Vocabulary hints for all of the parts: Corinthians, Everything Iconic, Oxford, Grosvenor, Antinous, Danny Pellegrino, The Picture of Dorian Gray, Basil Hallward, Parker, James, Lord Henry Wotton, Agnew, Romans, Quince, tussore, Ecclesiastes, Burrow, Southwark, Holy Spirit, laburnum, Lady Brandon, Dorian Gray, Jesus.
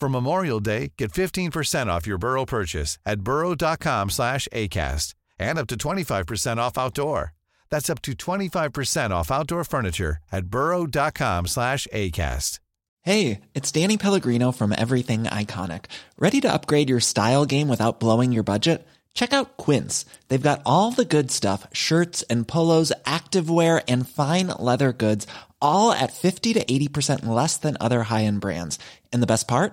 For Memorial Day, get 15% off your Burrow purchase at burrow.com/acast, and up to 25% off outdoor. That's up to 25% off outdoor furniture at burrow.com/acast. Hey, it's Danny Pellegrino from Everything Iconic. Ready to upgrade your style game without blowing your budget? Check out Quince. They've got all the good stuff, shirts and polos, activewear, and fine leather goods, all at 50 to 80% less than other high-end brands. And the best part?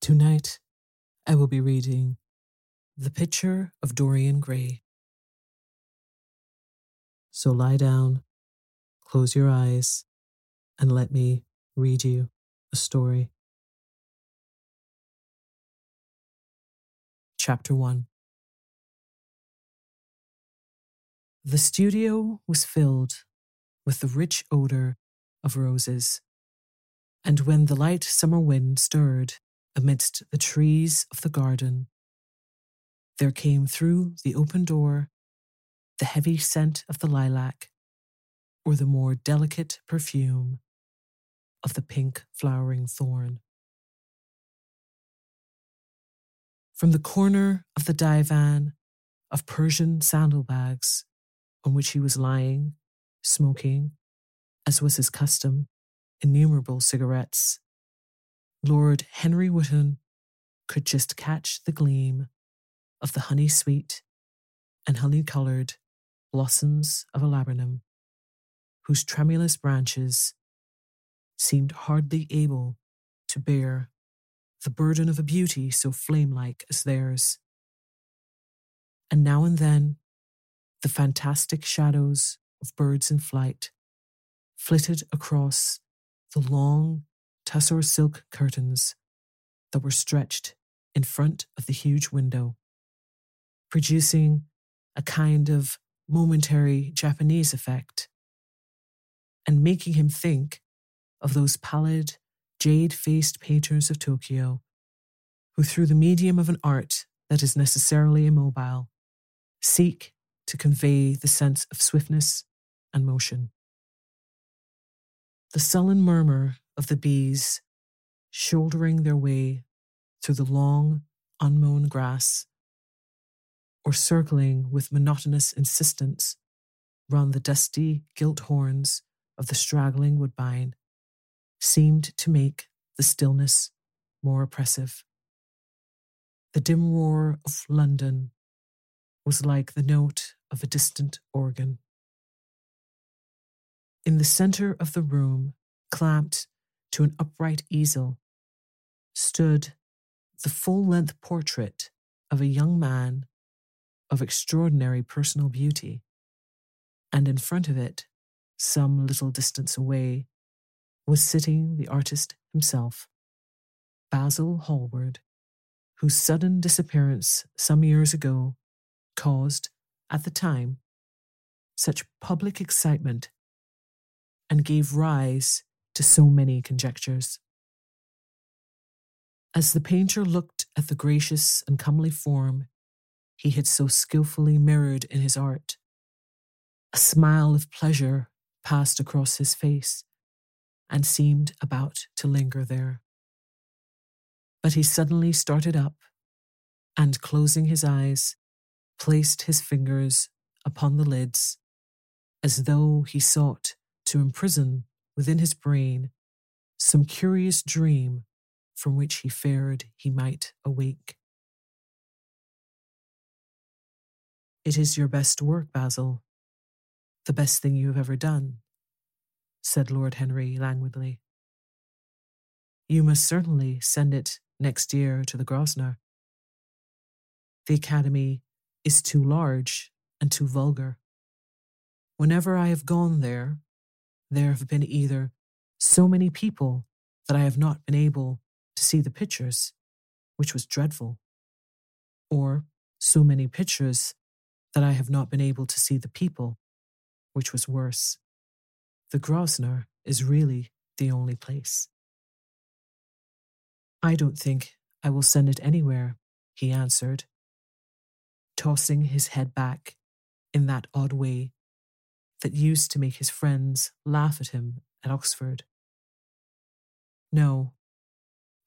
Tonight, I will be reading The Picture of Dorian Gray. So lie down, close your eyes, and let me read you a story. Chapter 1. The studio was filled with the rich odor of roses, and when the light summer wind stirred amidst the trees of the garden, there came through the open door the heavy scent of the lilac, or the more delicate perfume of the pink flowering thorn. From the corner of the divan of Persian sandalbags on which he was lying, smoking, as was his custom, innumerable cigarettes, Lord Henry Wotton could just catch the gleam of the honey-sweet and honey-coloured blossoms of a laburnum, whose tremulous branches seemed hardly able to bear the burden of a beauty so flame-like as theirs. And now and then, the fantastic shadows of birds in flight flitted across the long tussore silk curtains that were stretched in front of the huge window, producing a kind of momentary Japanese effect, and making him think of those pallid, jade-faced painters of Tokyo, who through the medium of an art that is necessarily immobile, seek to convey the sense of swiftness and motion. The sullen murmur of the bees shouldering their way through the long, unmown grass, or circling with monotonous insistence round the dusty, gilt horns of the straggling woodbine, seemed to make the stillness more oppressive. The dim roar of London was like the note of a distant organ. In the centre of the room, clamped to an upright easel, stood the full-length portrait of a young man of extraordinary personal beauty, and in front of it, some little distance away, was sitting the artist himself, Basil Hallward, whose sudden disappearance some years ago caused, at the time, such public excitement and gave rise to so many conjectures. As the painter looked at the gracious and comely form he had so skillfully mirrored in his art, a smile of pleasure passed across his face and seemed about to linger there. But he suddenly started up and, closing his eyes, placed his fingers upon the lids as though he sought to imprison within his brain some curious dream from which he feared he might awake. "It is your best work, Basil, the best thing you have ever done," said Lord Henry languidly. "You must certainly send it next year to the Grosvenor. The Academy is too large and too vulgar. Whenever I have gone there have been either so many people that I have not been able to see the pictures, which was dreadful, or so many pictures that I have not been able to see the people, which was worse. The Grosvenor is really the only place." "I don't think I will send it anywhere," he answered, tossing his head back in that odd way that used to make his friends laugh at him at Oxford. "No,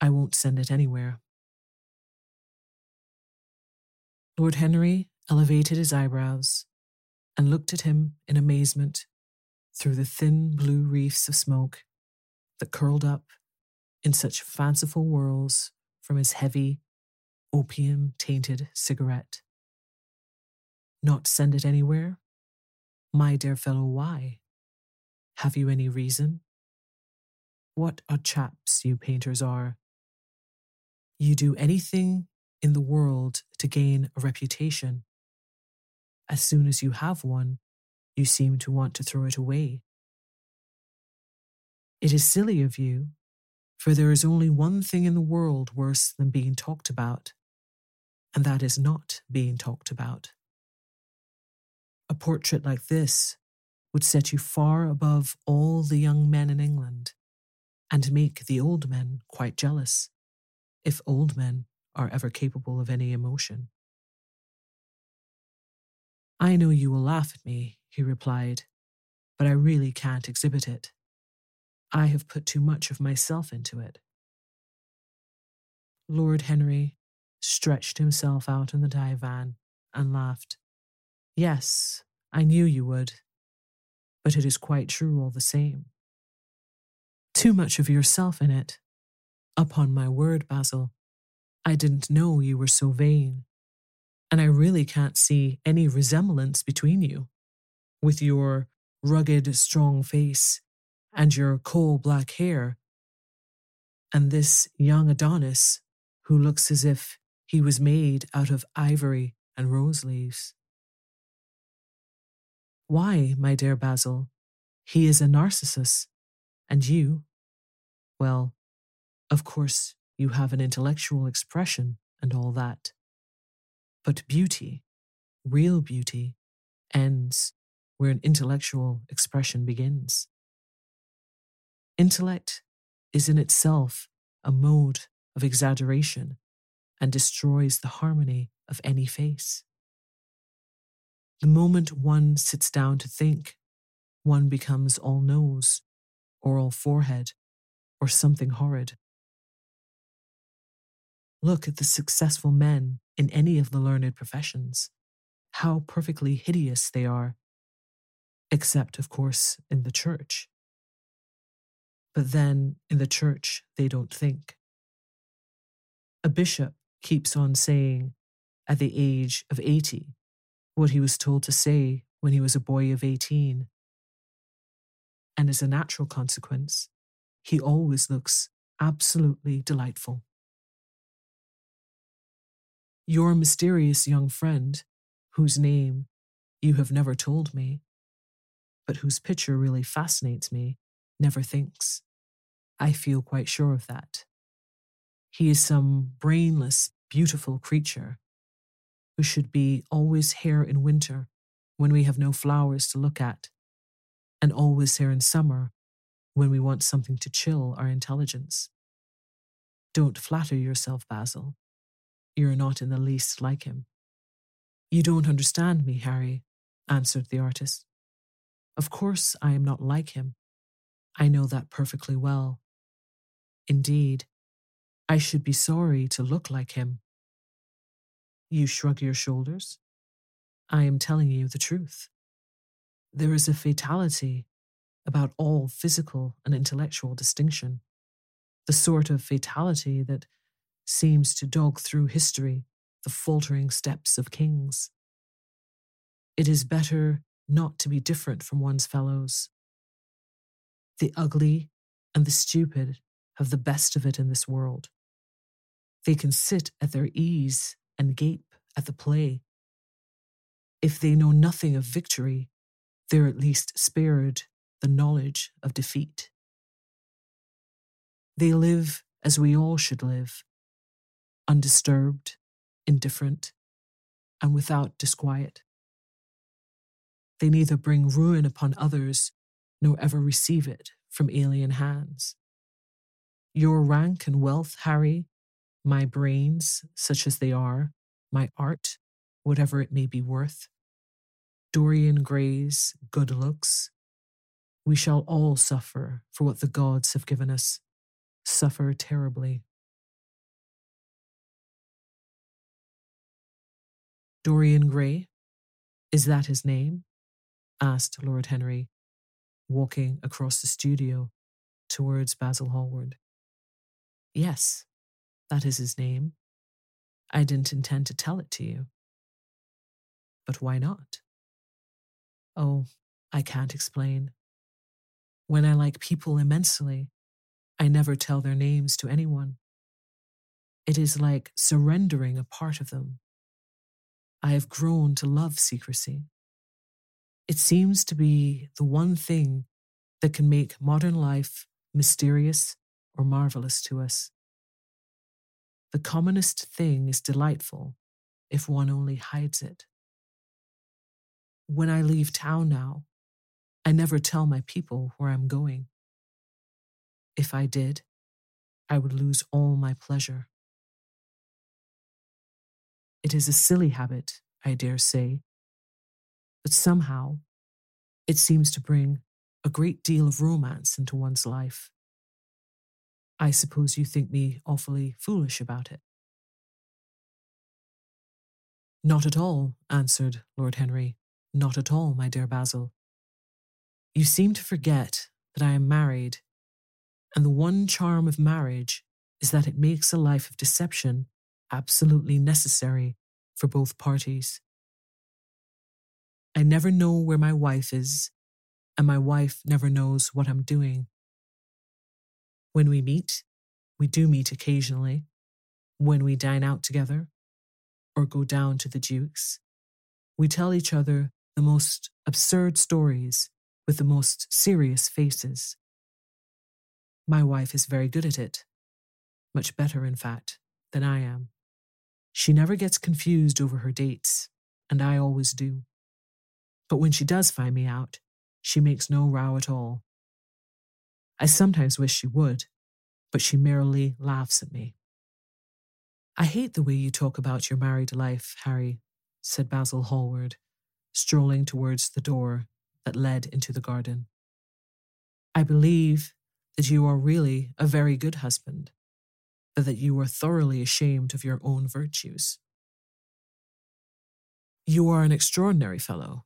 I won't send it anywhere." Lord Henry elevated his eyebrows and looked at him in amazement through the thin blue wreaths of smoke that curled up in such fanciful whirls from his heavy, opium-tainted cigarette. "Not send it anywhere? My dear fellow, why? Have you any reason? What odd chaps you painters are. You do anything in the world to gain a reputation. As soon as you have one, you seem to want to throw it away. It is silly of you, for there is only one thing in the world worse than being talked about, and that is not being talked about. A portrait like this would set you far above all the young men in England and make the old men quite jealous, if old men are ever capable of any emotion." "I know you will laugh at me," he replied, "but I really can't exhibit it. I have put too much of myself into it." Lord Henry stretched himself out on the divan and laughed. "Yes, I knew you would, but it is quite true all the same. Too much of yourself in it. Upon my word, Basil, I didn't know you were so vain, and I really can't see any resemblance between you, with your rugged, strong face and your coal-black hair, and this young Adonis who looks as if he was made out of ivory and rose leaves." "Why, my dear Basil, he is a Narcissus, and you, well, of course you have an intellectual expression and all that. But beauty, real beauty, and where an intellectual expression begins. Intellect is in itself a mode of exaggeration and destroys the harmony of any face. The moment one sits down to think, one becomes all nose, or all forehead, or something horrid. Look at the successful men in any of the learned professions, how perfectly hideous they are, except, of course, in the church. But then, in the church, they don't think. A bishop keeps on saying, at the age of 80, what he was told to say when he was a boy of 18. And as a natural consequence, he always looks absolutely delightful. Your mysterious young friend, whose name you have never told me, but whose picture really fascinates me, never thinks. I feel quite sure of that. He is some brainless, beautiful creature who should be always here in winter when we have no flowers to look at, and always here in summer when we want something to chill our intelligence. Don't flatter yourself, Basil. You're not in the least like him. You don't understand me, Harry, answered the artist. Of course I am not like him. I know that perfectly well. Indeed, I should be sorry to look like him. You shrug your shoulders. I am telling you the truth. There is a fatality about all physical and intellectual distinction, the sort of fatality that seems to dog through history the faltering steps of kings. It is better not to be different from one's fellows. The ugly and the stupid have the best of it in this world. They can sit at their ease and gape at the play. If they know nothing of victory, they're at least spared the knowledge of defeat. They live as we all should live, undisturbed, indifferent, and without disquiet. They neither bring ruin upon others nor ever receive it from alien hands. Your rank and wealth, Harry, my brains, such as they are, my art, whatever it may be worth, Dorian Gray's good looks, we shall all suffer for what the gods have given us, suffer terribly. Dorian Gray, is that his name? Asked Lord Henry, walking across the studio towards Basil Hallward. Yes, that is his name. I didn't intend to tell it to you. But why not? Oh, I can't explain. When I like people immensely, I never tell their names to anyone. It is like surrendering a part of them. I have grown to love secrecy. It seems to be the one thing that can make modern life mysterious or marvelous to us. The commonest thing is delightful if one only hides it. When I leave town now, I never tell my people where I'm going. If I did, I would lose all my pleasure. It is a silly habit, I dare say. But somehow, it seems to bring a great deal of romance into one's life. I suppose you think me awfully foolish about it. Not at all, answered Lord Henry. Not at all, my dear Basil. You seem to forget that I am married, and the one charm of marriage is that it makes a life of deception absolutely necessary for both parties. I never know where my wife is, and my wife never knows what I'm doing. When we meet, we do meet occasionally. When we dine out together, or go down to the Duke's, we tell each other the most absurd stories with the most serious faces. My wife is very good at it, much better, in fact, than I am. She never gets confused over her dates, and I always do. But when she does find me out, she makes no row at all. I sometimes wish she would, but she merely laughs at me. I hate the way you talk about your married life, Harry, said Basil Hallward, strolling towards the door that led into the garden. I believe that you are really a very good husband, but that you are thoroughly ashamed of your own virtues. You are an extraordinary fellow.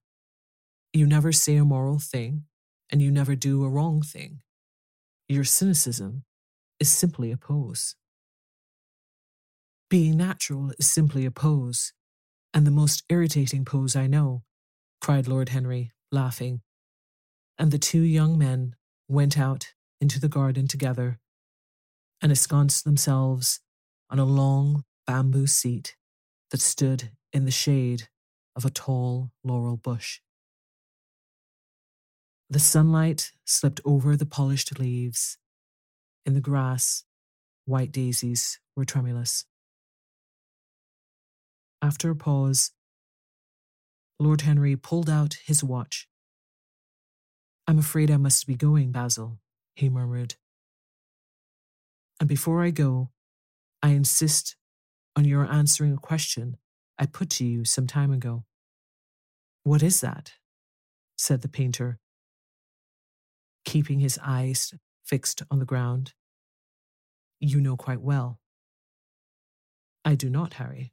You never say a moral thing, and you never do a wrong thing. Your cynicism is simply a pose. Being natural is simply a pose, and the most irritating pose I know, cried Lord Henry, laughing. And the two young men went out into the garden together and ensconced themselves on a long bamboo seat that stood in the shade of a tall laurel bush. The sunlight slipped over the polished leaves. In the grass, white daisies were tremulous. After a pause, Lord Henry pulled out his watch. I'm afraid I must be going, Basil, he murmured. And before I go, I insist on your answering a question I put to you some time ago. What is that? Said the painter, keeping his eyes fixed on the ground. You know quite well. I do not, Harry.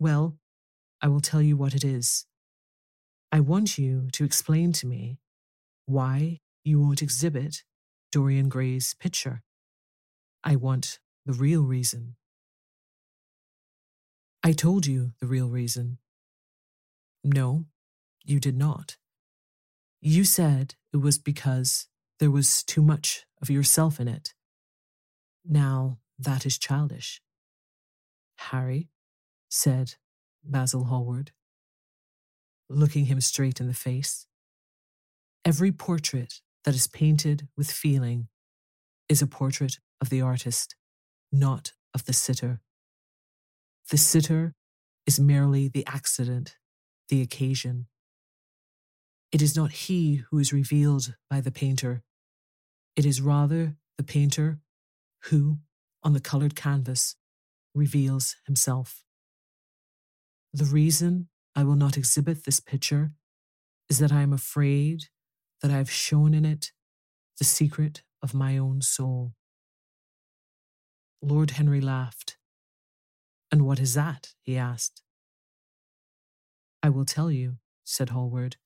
Well, I will tell you what it is. I want you to explain to me why you won't exhibit Dorian Gray's picture. I want the real reason. I told you the real reason. No, you did not. You said it was because there was too much of yourself in it. Now, that is childish. Harry, said Basil Hallward, looking him straight in the face, every portrait that is painted with feeling is a portrait of the artist, not of the sitter. The sitter is merely the accident, the occasion. It is not he who is revealed by the painter. It is rather the painter who, on the colored canvas, reveals himself. The reason I will not exhibit this picture is that I am afraid that I have shown in it the secret of my own soul. Lord Henry laughed. And what is that? He asked. I will tell you, said Hallward.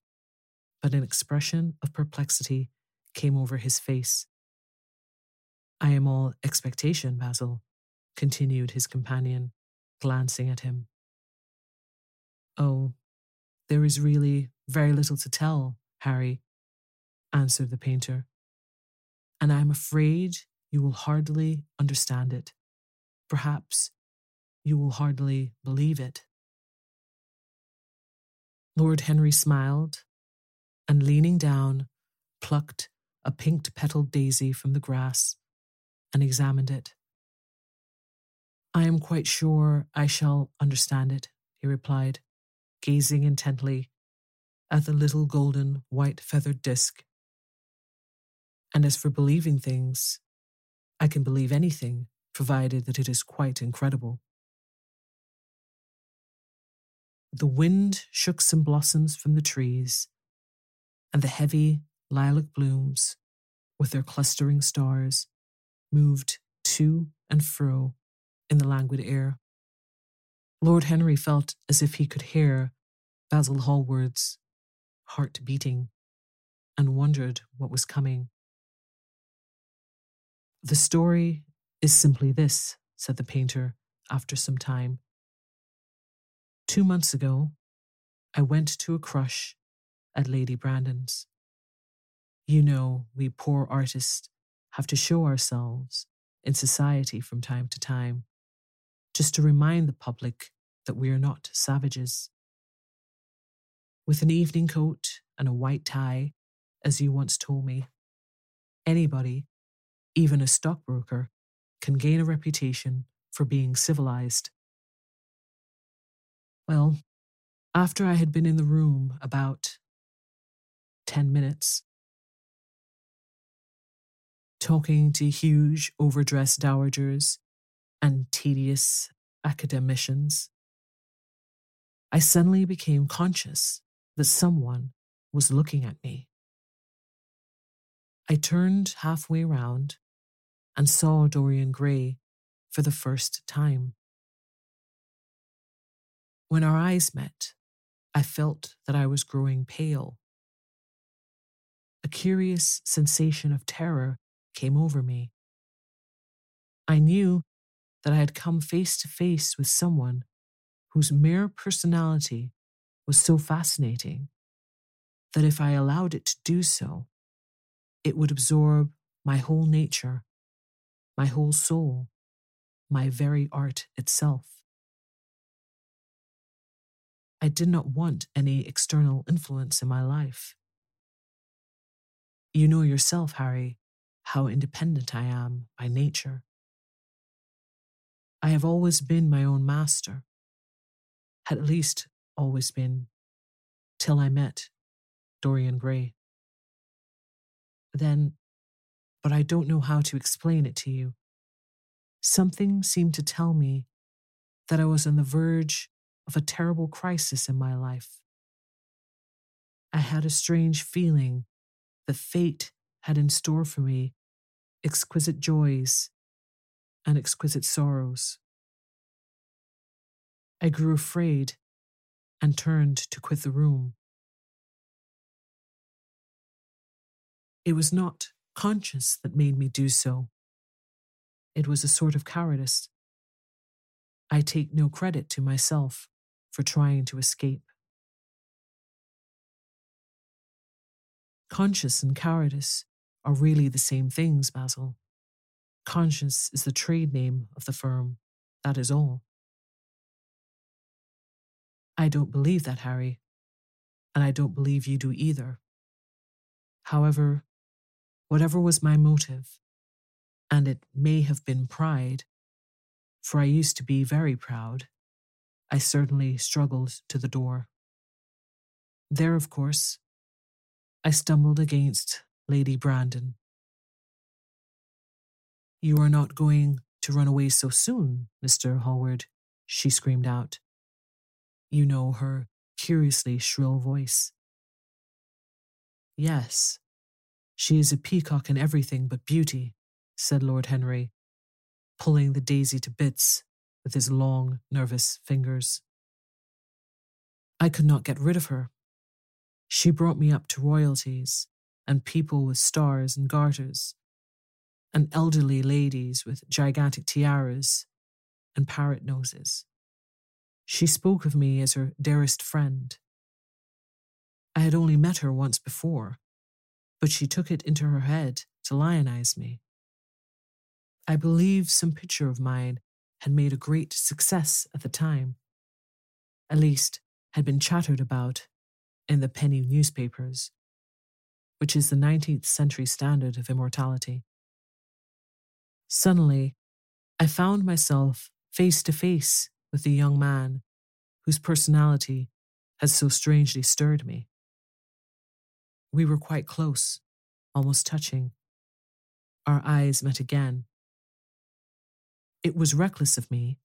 But an expression of perplexity came over his face. I am all expectation, Basil, continued his companion, glancing at him. Oh, there is really very little to tell, Harry, answered the painter, and I am afraid you will hardly understand it. Perhaps you will hardly believe it. Lord Henry smiled, and leaning down, plucked a pink-petaled daisy from the grass and examined it. I am quite sure I shall understand it, he replied, gazing intently at the little golden white-feathered disc. And as for believing things, I can believe anything, provided that it is quite incredible. The wind shook some blossoms from the trees, and the heavy lilac blooms, with their clustering stars, moved to and fro in the languid air. Lord Henry felt as if he could hear Basil Hallward's heart beating and wondered what was coming. The story is simply this, said the painter after some time. 2 months ago, I went to a crush at Lady Brandon's. You know, we poor artists have to show ourselves in society from time to time, just to remind the public that we are not savages. With an evening coat and a white tie, as you once told me, anybody, even a stockbroker, can gain a reputation for being civilized. Well, after I had been in the room about 10 minutes, talking to huge overdressed dowagers and tedious academicians, I suddenly became conscious that someone was looking at me. I turned halfway round and saw Dorian Gray for the first time. When our eyes met, I felt that I was growing pale. A curious sensation of terror came over me. I knew that I had come face to face with someone whose mere personality was so fascinating that if I allowed it to do so, it would absorb my whole nature, my whole soul, my very art itself. I did not want any external influence in my life. You know yourself, Harry, how independent I am by nature. I have always been my own master, at least always been, till I met Dorian Gray. Then, but I don't know how to explain it to you, something seemed to tell me that I was on the verge of a terrible crisis in my life. I had a strange feeling that fate had in store for me exquisite joys and exquisite sorrows. I grew afraid and turned to quit the room. It was not conscience that made me do so. It was a sort of cowardice. I take no credit to myself for trying to escape. Conscience and cowardice are really the same things, Basil. Conscience is the trade name of the firm, that is all. I don't believe that, Harry, and I don't believe you do either. However, whatever was my motive, and it may have been pride, for I used to be very proud, I certainly struggled to the door. There, of course, I stumbled against Lady Brandon. "You are not going to run away so soon, Mr. Hallward," she screamed out. You know her curiously shrill voice. "Yes, she is a peacock in everything but beauty," said Lord Henry, pulling the daisy to bits with his long, nervous fingers. "I could not get rid of her. She brought me up to royalties and people with stars and garters, and elderly ladies with gigantic tiaras and parrot noses. She spoke of me as her dearest friend. I had only met her once before, but she took it into her head to lionize me. I believe some picture of mine had made a great success at the time, at least had been chattered about in the penny newspapers, which is the 19th century standard of immortality. Suddenly, I found myself face to face with the young man whose personality had so strangely stirred me. We were quite close, almost touching. Our eyes met again. It was reckless of me,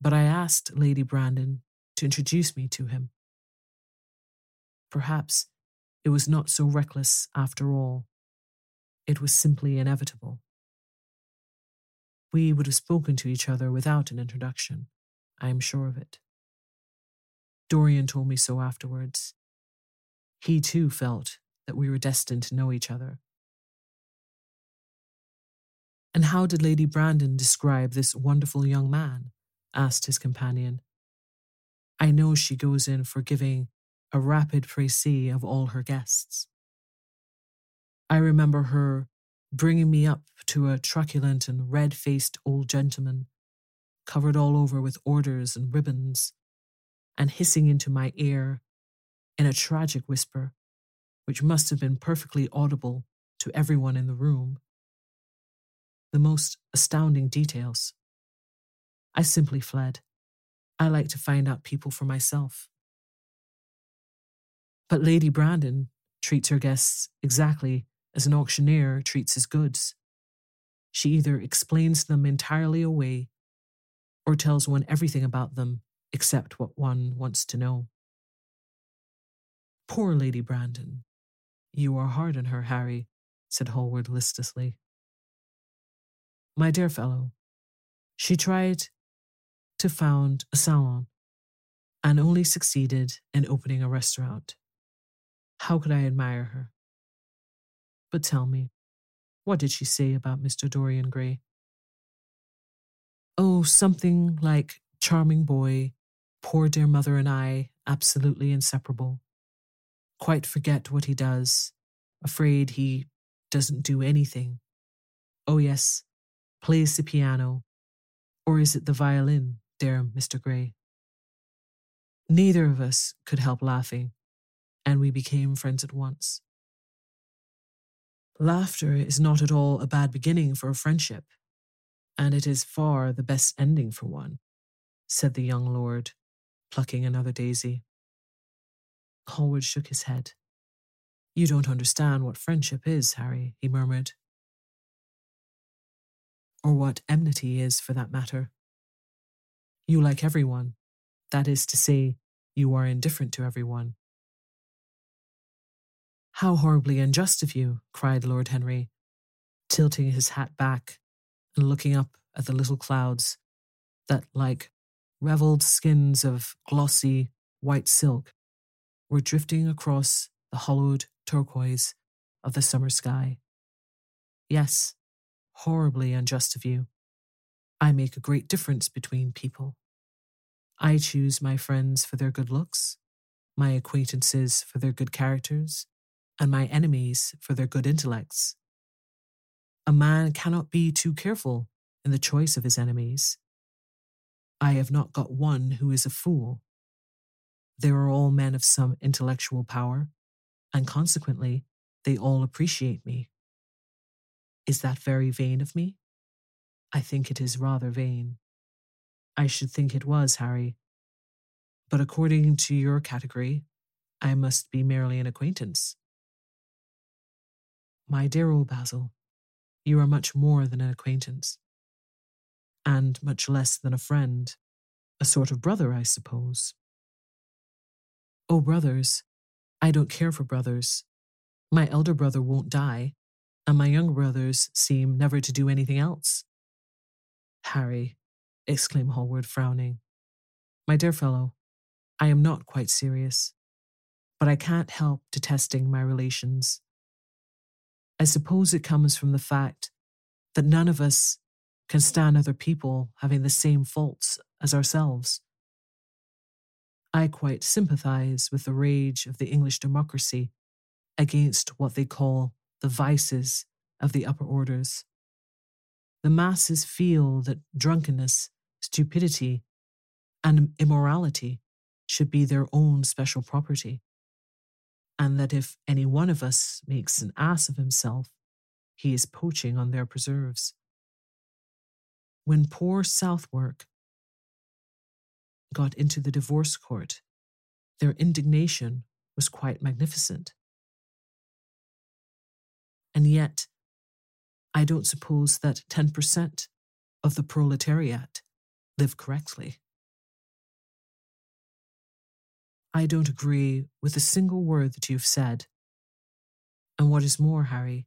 but I asked Lady Brandon to introduce me to him. Perhaps it was not so reckless after all. It was simply inevitable. We would have spoken to each other without an introduction, I am sure of it. Dorian told me so afterwards. He too felt that we were destined to know each other." "And how did Lady Brandon describe this wonderful young man?" asked his companion. "I know she goes in for giving a rapid précis of all her guests. I remember her bringing me up to a truculent and red-faced old gentleman, covered all over with orders and ribbons, and hissing into my ear in a tragic whisper, which must have been perfectly audible to everyone in the room, the most astounding details. I simply fled. I like to find out people for myself. But Lady Brandon treats her guests exactly as an auctioneer treats his goods. She either explains them entirely away or tells one everything about them except what one wants to know. Poor Lady Brandon. You are hard on her, Harry, said Hallward listlessly. My dear fellow, she tried to found a salon and only succeeded in opening a restaurant. How could I admire her? But tell me, what did she say about Mr. Dorian Gray? Oh, something like, charming boy, poor dear mother and I, absolutely inseparable. Quite forget what he does, afraid he doesn't do anything. Oh yes, plays the piano, or is it the violin, dear Mr. Gray? Neither of us could help laughing, and we became friends at once. Laughter is not at all a bad beginning for a friendship, and it is far the best ending for one, said the young lord, plucking another daisy. Hallward shook his head. You don't understand what friendship is, Harry, he murmured. Or what enmity is, for that matter. You like everyone, that is to say, you are indifferent to everyone. How horribly unjust of you, cried Lord Henry, tilting his hat back and looking up at the little clouds that, like ravelled skins of glossy white silk, were drifting across the hollowed turquoise of the summer sky. Yes, horribly unjust of you. I make a great difference between people. I choose my friends for their good looks, my acquaintances for their good characters, and my enemies for their good intellects. A man cannot be too careful in the choice of his enemies. I have not got one who is a fool. They are all men of some intellectual power, and consequently, they all appreciate me. Is that very vain of me? I think it is rather vain. I should think it was, Harry. But according to your category, I must be merely an acquaintance. My dear old Basil, you are much more than an acquaintance, and much less than a friend, a sort of brother, I suppose. Oh, brothers, I don't care for brothers. My elder brother won't die, and my younger brothers seem never to do anything else. Harry, exclaimed Hallward, frowning. My dear fellow, I am not quite serious, but I can't help detesting my relations. I suppose it comes from the fact that none of us can stand other people having the same faults as ourselves. I quite sympathize with the rage of the English democracy against what they call the vices of the upper orders. The masses feel that drunkenness, stupidity, and immorality should be their own special property, and that if any one of us makes an ass of himself, he is poaching on their preserves. When poor Southwark got into the divorce court, their indignation was quite magnificent. And yet, I don't suppose that 10% of the proletariat live correctly. I don't agree with a single word that you've said. And what is more, Harry,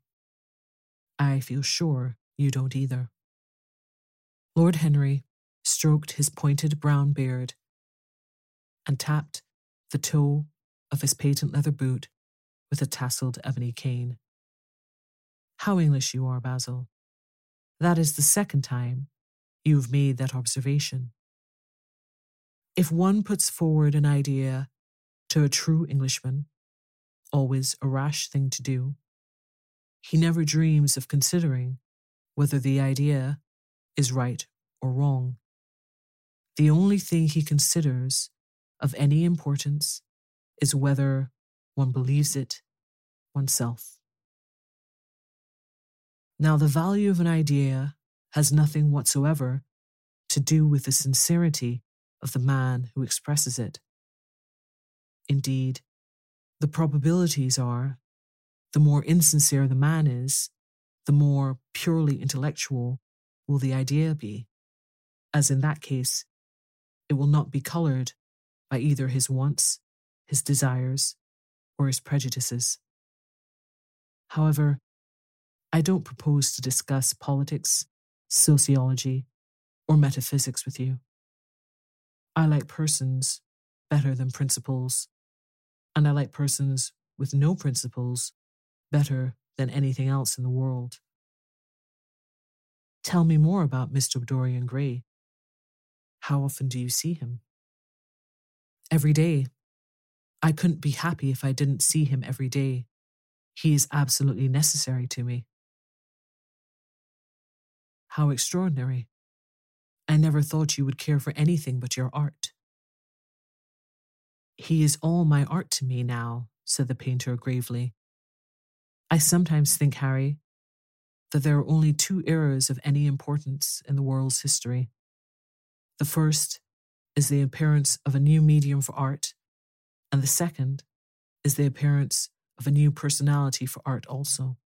I feel sure you don't either. Lord Henry stroked his pointed brown beard and tapped the toe of his patent leather boot with a tasseled ebony cane. How English you are, Basil. That is the second time you've made that observation. If one puts forward an idea to a true Englishman, always a rash thing to do, he never dreams of considering whether the idea is right or wrong. The only thing he considers of any importance is whether one believes it oneself. Now, the value of an idea has nothing whatsoever to do with the sincerity of the man who expresses it. Indeed, the probabilities are the more insincere the man is, the more purely intellectual will the idea be, as in that case, it will not be coloured by either his wants, his desires, or his prejudices. However, I don't propose to discuss politics, sociology, or metaphysics with you. I like persons better than principles, and I like persons with no principles better than anything else in the world. Tell me more about Mr. Dorian Gray. How often do you see him? Every day. I couldn't be happy if I didn't see him every day. He is absolutely necessary to me. How extraordinary. I never thought you would care for anything but your art. He is all my art to me now, said the painter gravely. I sometimes think, Harry, that there are only two eras of any importance in the world's history. The first is the appearance of a new medium for art, and the second is the appearance of a new personality for art also.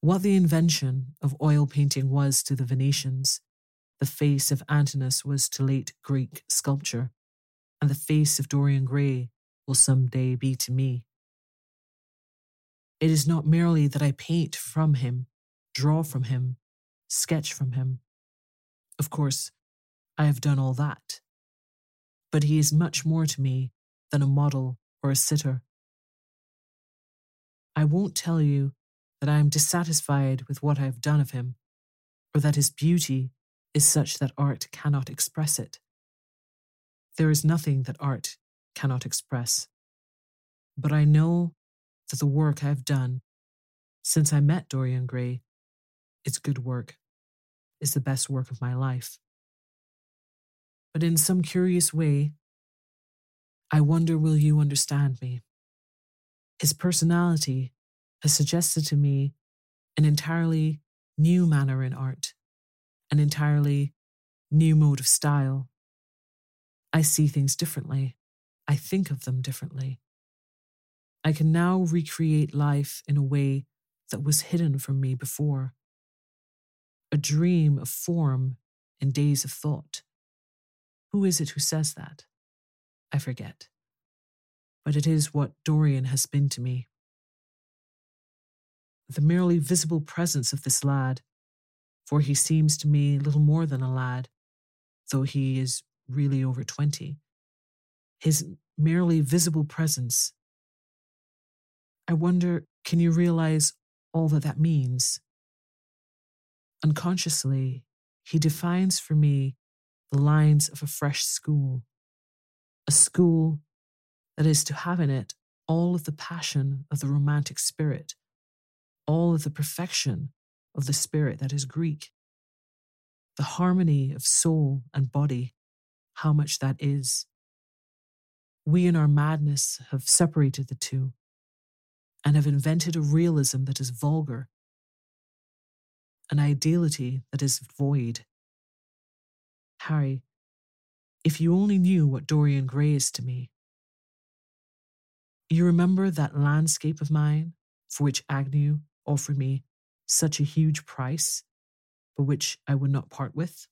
What the invention of oil painting was to the Venetians, the face of Antinous was to late Greek sculpture, and the face of Dorian Gray will some day be to me. It is not merely that I paint from him, draw from him, sketch from him. Of course, I have done all that. But he is much more to me than a model or a sitter. I won't tell you that I am dissatisfied with what I have done of him, or that his beauty is such that art cannot express it. There is nothing that art cannot express. But I know that the work I have done since I met Dorian Gray, it's good work, is the best work of my life. But in some curious way, I wonder, will you understand me? His personality has suggested to me an entirely new manner in art, an entirely new mode of style. I see things differently. I think of them differently. I can now recreate life in a way that was hidden from me before. A dream of form in days of thought. Who is it who says that? I forget. But it is what Dorian has been to me. The merely visible presence of this lad, for he seems to me little more than a lad, though he is really over 20. His merely visible presence, I wonder, can you realize all that that means? Unconsciously, he defines for me the lines of a fresh school, a school that is to have in it all of the passion of the romantic spirit, all of the perfection of the spirit that is Greek, the harmony of soul and body, how much that is. We in our madness have separated the two, and have invented a realism that is vulgar, an ideality that is void. Harry, if you only knew what Dorian Gray is to me. You remember that landscape of mine, for which Agnew offered me such a huge price, but which I would not part with?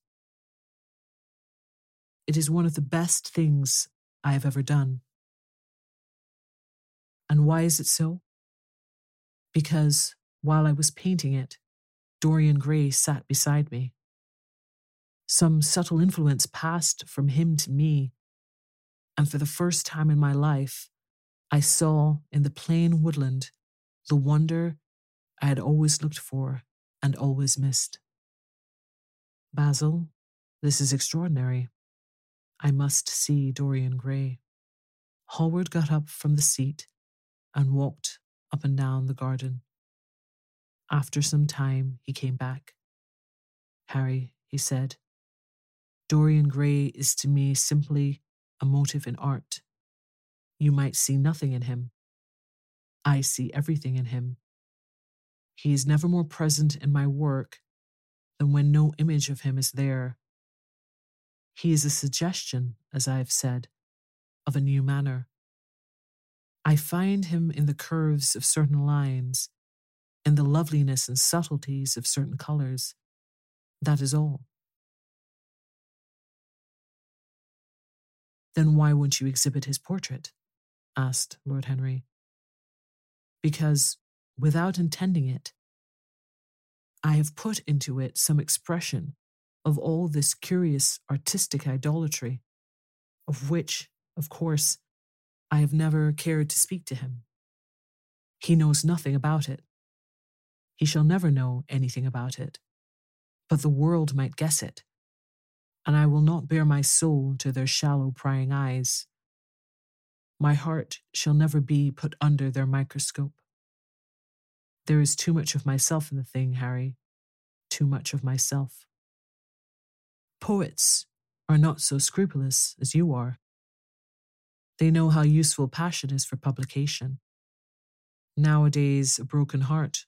It is one of the best things I have ever done. And why is it so? Because while I was painting it, Dorian Gray sat beside me. Some subtle influence passed from him to me, and for the first time in my life, I saw in the plain woodland the wonder I had always looked for and always missed. Basil, this is extraordinary. I must see Dorian Gray. Hallward got up from the seat and walked up and down the garden. After some time, he came back. Harry, he said, Dorian Gray is to me simply a motive in art. You might see nothing in him. I see everything in him. He is never more present in my work than when no image of him is there. He is a suggestion, as I have said, of a new manner. I find him in the curves of certain lines, in the loveliness and subtleties of certain colours. That is all. Then why won't you exhibit his portrait? Asked Lord Henry. Because, without intending it, I have put into it some expression of all this curious artistic idolatry, of which, of course, I have never cared to speak to him. He knows nothing about it. He shall never know anything about it, but the world might guess it, and I will not bare my soul to their shallow prying eyes. My heart shall never be put under their microscope. There is too much of myself in the thing, Harry, too much of myself. Poets are not so scrupulous as you are. They know how useful passion is for publication. Nowadays, a broken heart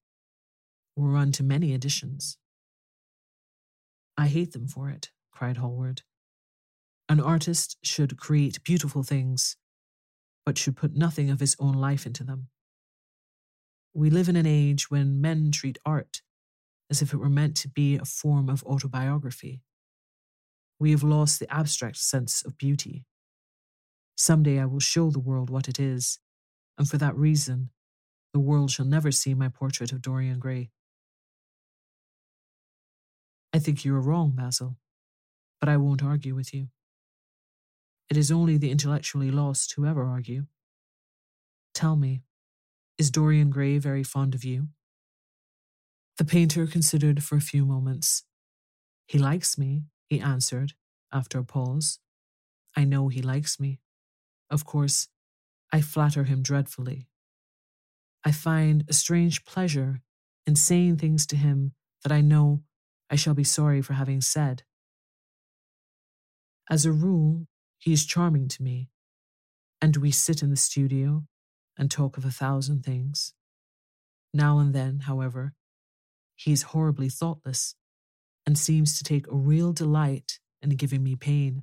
will run to many editions. I hate them for it, cried Hallward. An artist should create beautiful things, but should put nothing of his own life into them. We live in an age when men treat art as if it were meant to be a form of autobiography. We have lost the abstract sense of beauty. Someday I will show the world what it is, and for that reason, the world shall never see my portrait of Dorian Gray. I think you are wrong, Basil, but I won't argue with you. It is only the intellectually lost who ever argue. Tell me, is Dorian Gray very fond of you? The painter considered for a few moments. He likes me, he answered, after a pause. I know he likes me. Of course, I flatter him dreadfully. I find a strange pleasure in saying things to him that I know I shall be sorry for having said. As a rule, he is charming to me, and we sit in the studio and talk of 1,000 things. Now and then, however, he is horribly thoughtless and seems to take a real delight in giving me pain.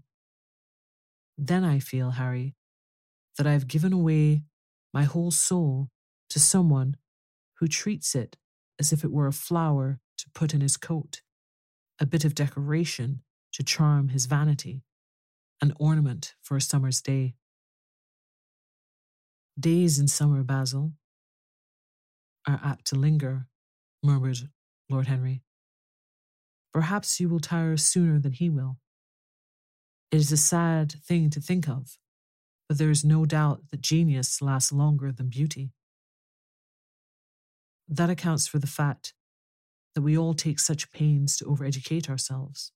Then I feel, Harry, that I have given away my whole soul to someone who treats it as if it were a flower to put in his coat, a bit of decoration to charm his vanity, an ornament for a summer's day. Days in summer, Basil, are apt to linger, murmured Lord Henry. Perhaps you will tire sooner than he will. It is a sad thing to think of, but there is no doubt that genius lasts longer than beauty. That accounts for the fact that we all take such pains to overeducate ourselves.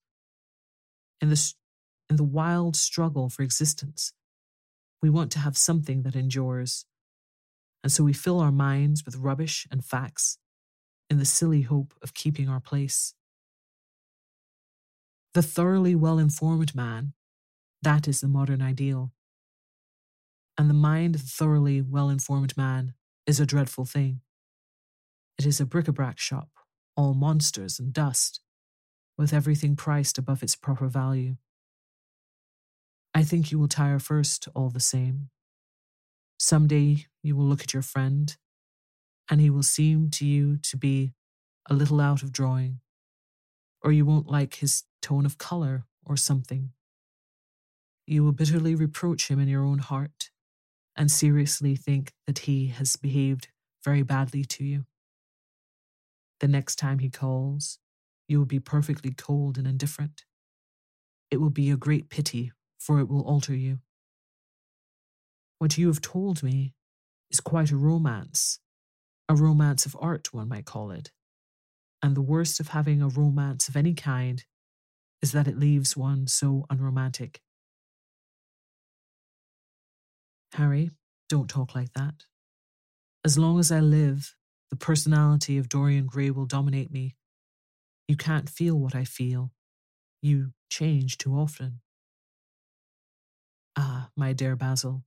In the wild struggle for existence, we want to have something that endures, and so we fill our minds with rubbish and facts in the silly hope of keeping our place. The thoroughly well-informed man, that is the modern ideal. And the mind of the thoroughly well-informed man is a dreadful thing. It is a bric-a-brac shop, all monsters and dust, with everything priced above its proper value. I think you will tire first, all the same. Some day you will look at your friend, and he will seem to you to be a little out of drawing, or you won't like his tone of colour or something. You will bitterly reproach him in your own heart, and seriously think that he has behaved very badly to you. The next time he calls, you will be perfectly cold and indifferent. It will be a great pity, for it will alter you. What you have told me is quite a romance of art, one might call it. And the worst of having a romance of any kind is that it leaves one so unromantic. Harry, don't talk like that. As long as I live, the personality of Dorian Gray will dominate me. You can't feel what I feel. You change too often. Ah, my dear Basil,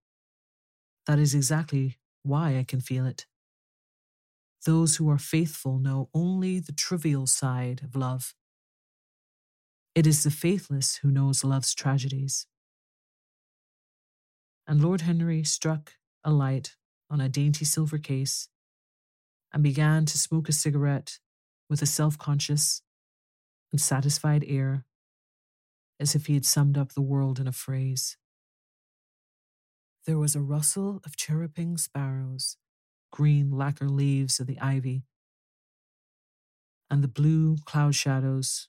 that is exactly why I can feel it. Those who are faithful know only the trivial side of love. It is the faithless who knows love's tragedies. And Lord Henry struck a light on a dainty silver case and began to smoke a cigarette with a self-conscious and satisfied air, as if he had summed up the world in a phrase. There was a rustle of chirruping sparrows, green lacquer leaves of the ivy, and the blue cloud shadows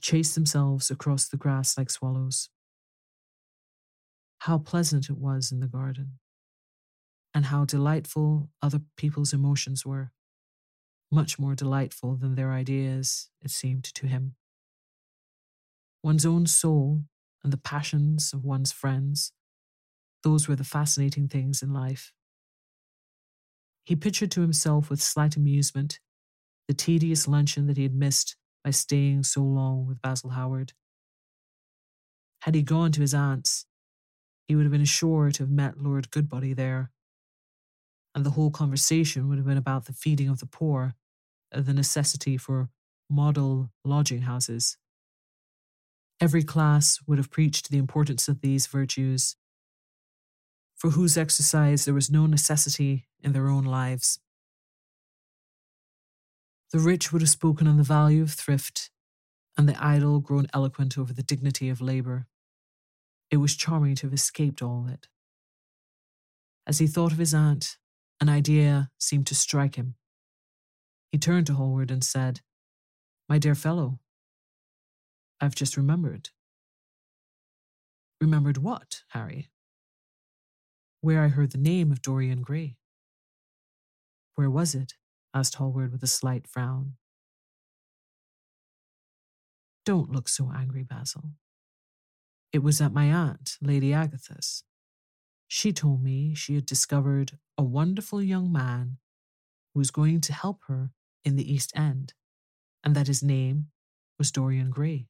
chased themselves across the grass like swallows. How pleasant it was in the garden, and how delightful other people's emotions were, much more delightful than their ideas, it seemed to him. One's own soul and the passions of one's friends, those were the fascinating things in life. He pictured to himself with slight amusement the tedious luncheon that he had missed by staying so long with Basil Hallward. Had he gone to his aunt's, he would have been sure to have met Lord Goodbody there, and the whole conversation would have been about the feeding of the poor, the necessity for model lodging houses. Every class would have preached the importance of these virtues, for whose exercise there was no necessity in their own lives. The rich would have spoken on the value of thrift, and the idle grown eloquent over the dignity of labour. It was charming to have escaped all that. As he thought of his aunt, an idea seemed to strike him. He turned to Hallward and said, "My dear fellow, I've just remembered." "Remembered what, Harry?" "Where I heard the name of Dorian Gray." "Where was it?" asked Hallward with a slight frown. "Don't look so angry, Basil. It was at my aunt, Lady Agatha's. She told me she had discovered a wonderful young man who was going to help her in the East End, and that his name was Dorian Gray.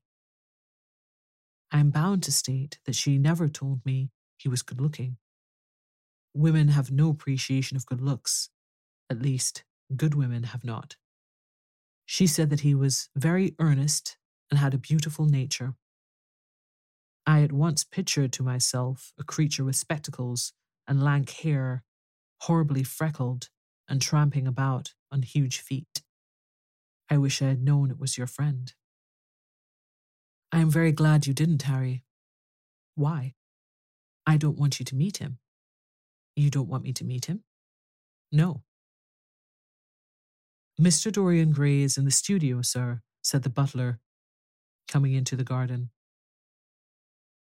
I am bound to state that she never told me he was good-looking. Women have no appreciation of good looks, at least good women have not. She said that he was very earnest and had a beautiful nature. I at once pictured to myself a creature with spectacles and lank hair, horribly freckled and tramping about on huge feet. I wish I had known it was your friend." "I am very glad you didn't, Harry." "Why?" "I don't want you to meet him." "You don't want me to meet him?" "No." "Mr. Dorian Gray is in the studio, sir," said the butler, coming into the garden.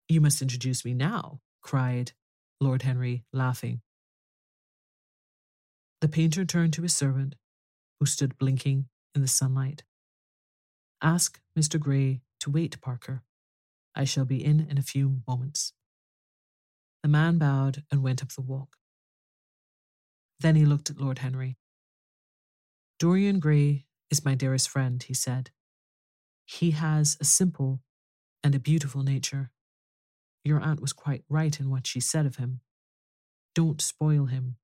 "You must introduce me now," cried Lord Henry, laughing. The painter turned to his servant, who stood blinking in the sunlight. "Ask Mr. Gray to wait, Parker. I shall be in a few moments." The man bowed and went up the walk. Then he looked at Lord Henry. "Dorian Gray is my dearest friend," he said. "He has a simple and a beautiful nature. Your aunt was quite right in what she said of him. Don't spoil him.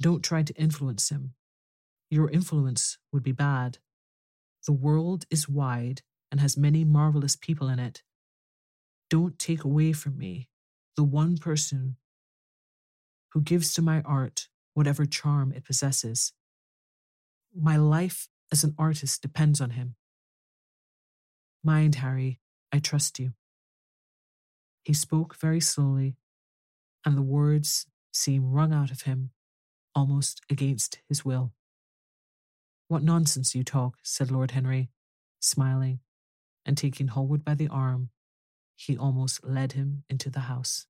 Don't try to influence him. Your influence would be bad. The world is wide and has many marvelous people in it. Don't take away from me the one person who gives to my art whatever charm it possesses. My life as an artist depends on him. Mind, Harry, I trust you." He spoke very slowly, and the words seemed wrung out of him, almost against his will. "What nonsense you talk," said Lord Henry, smiling, and taking Hallward by the arm, he almost led him into the house.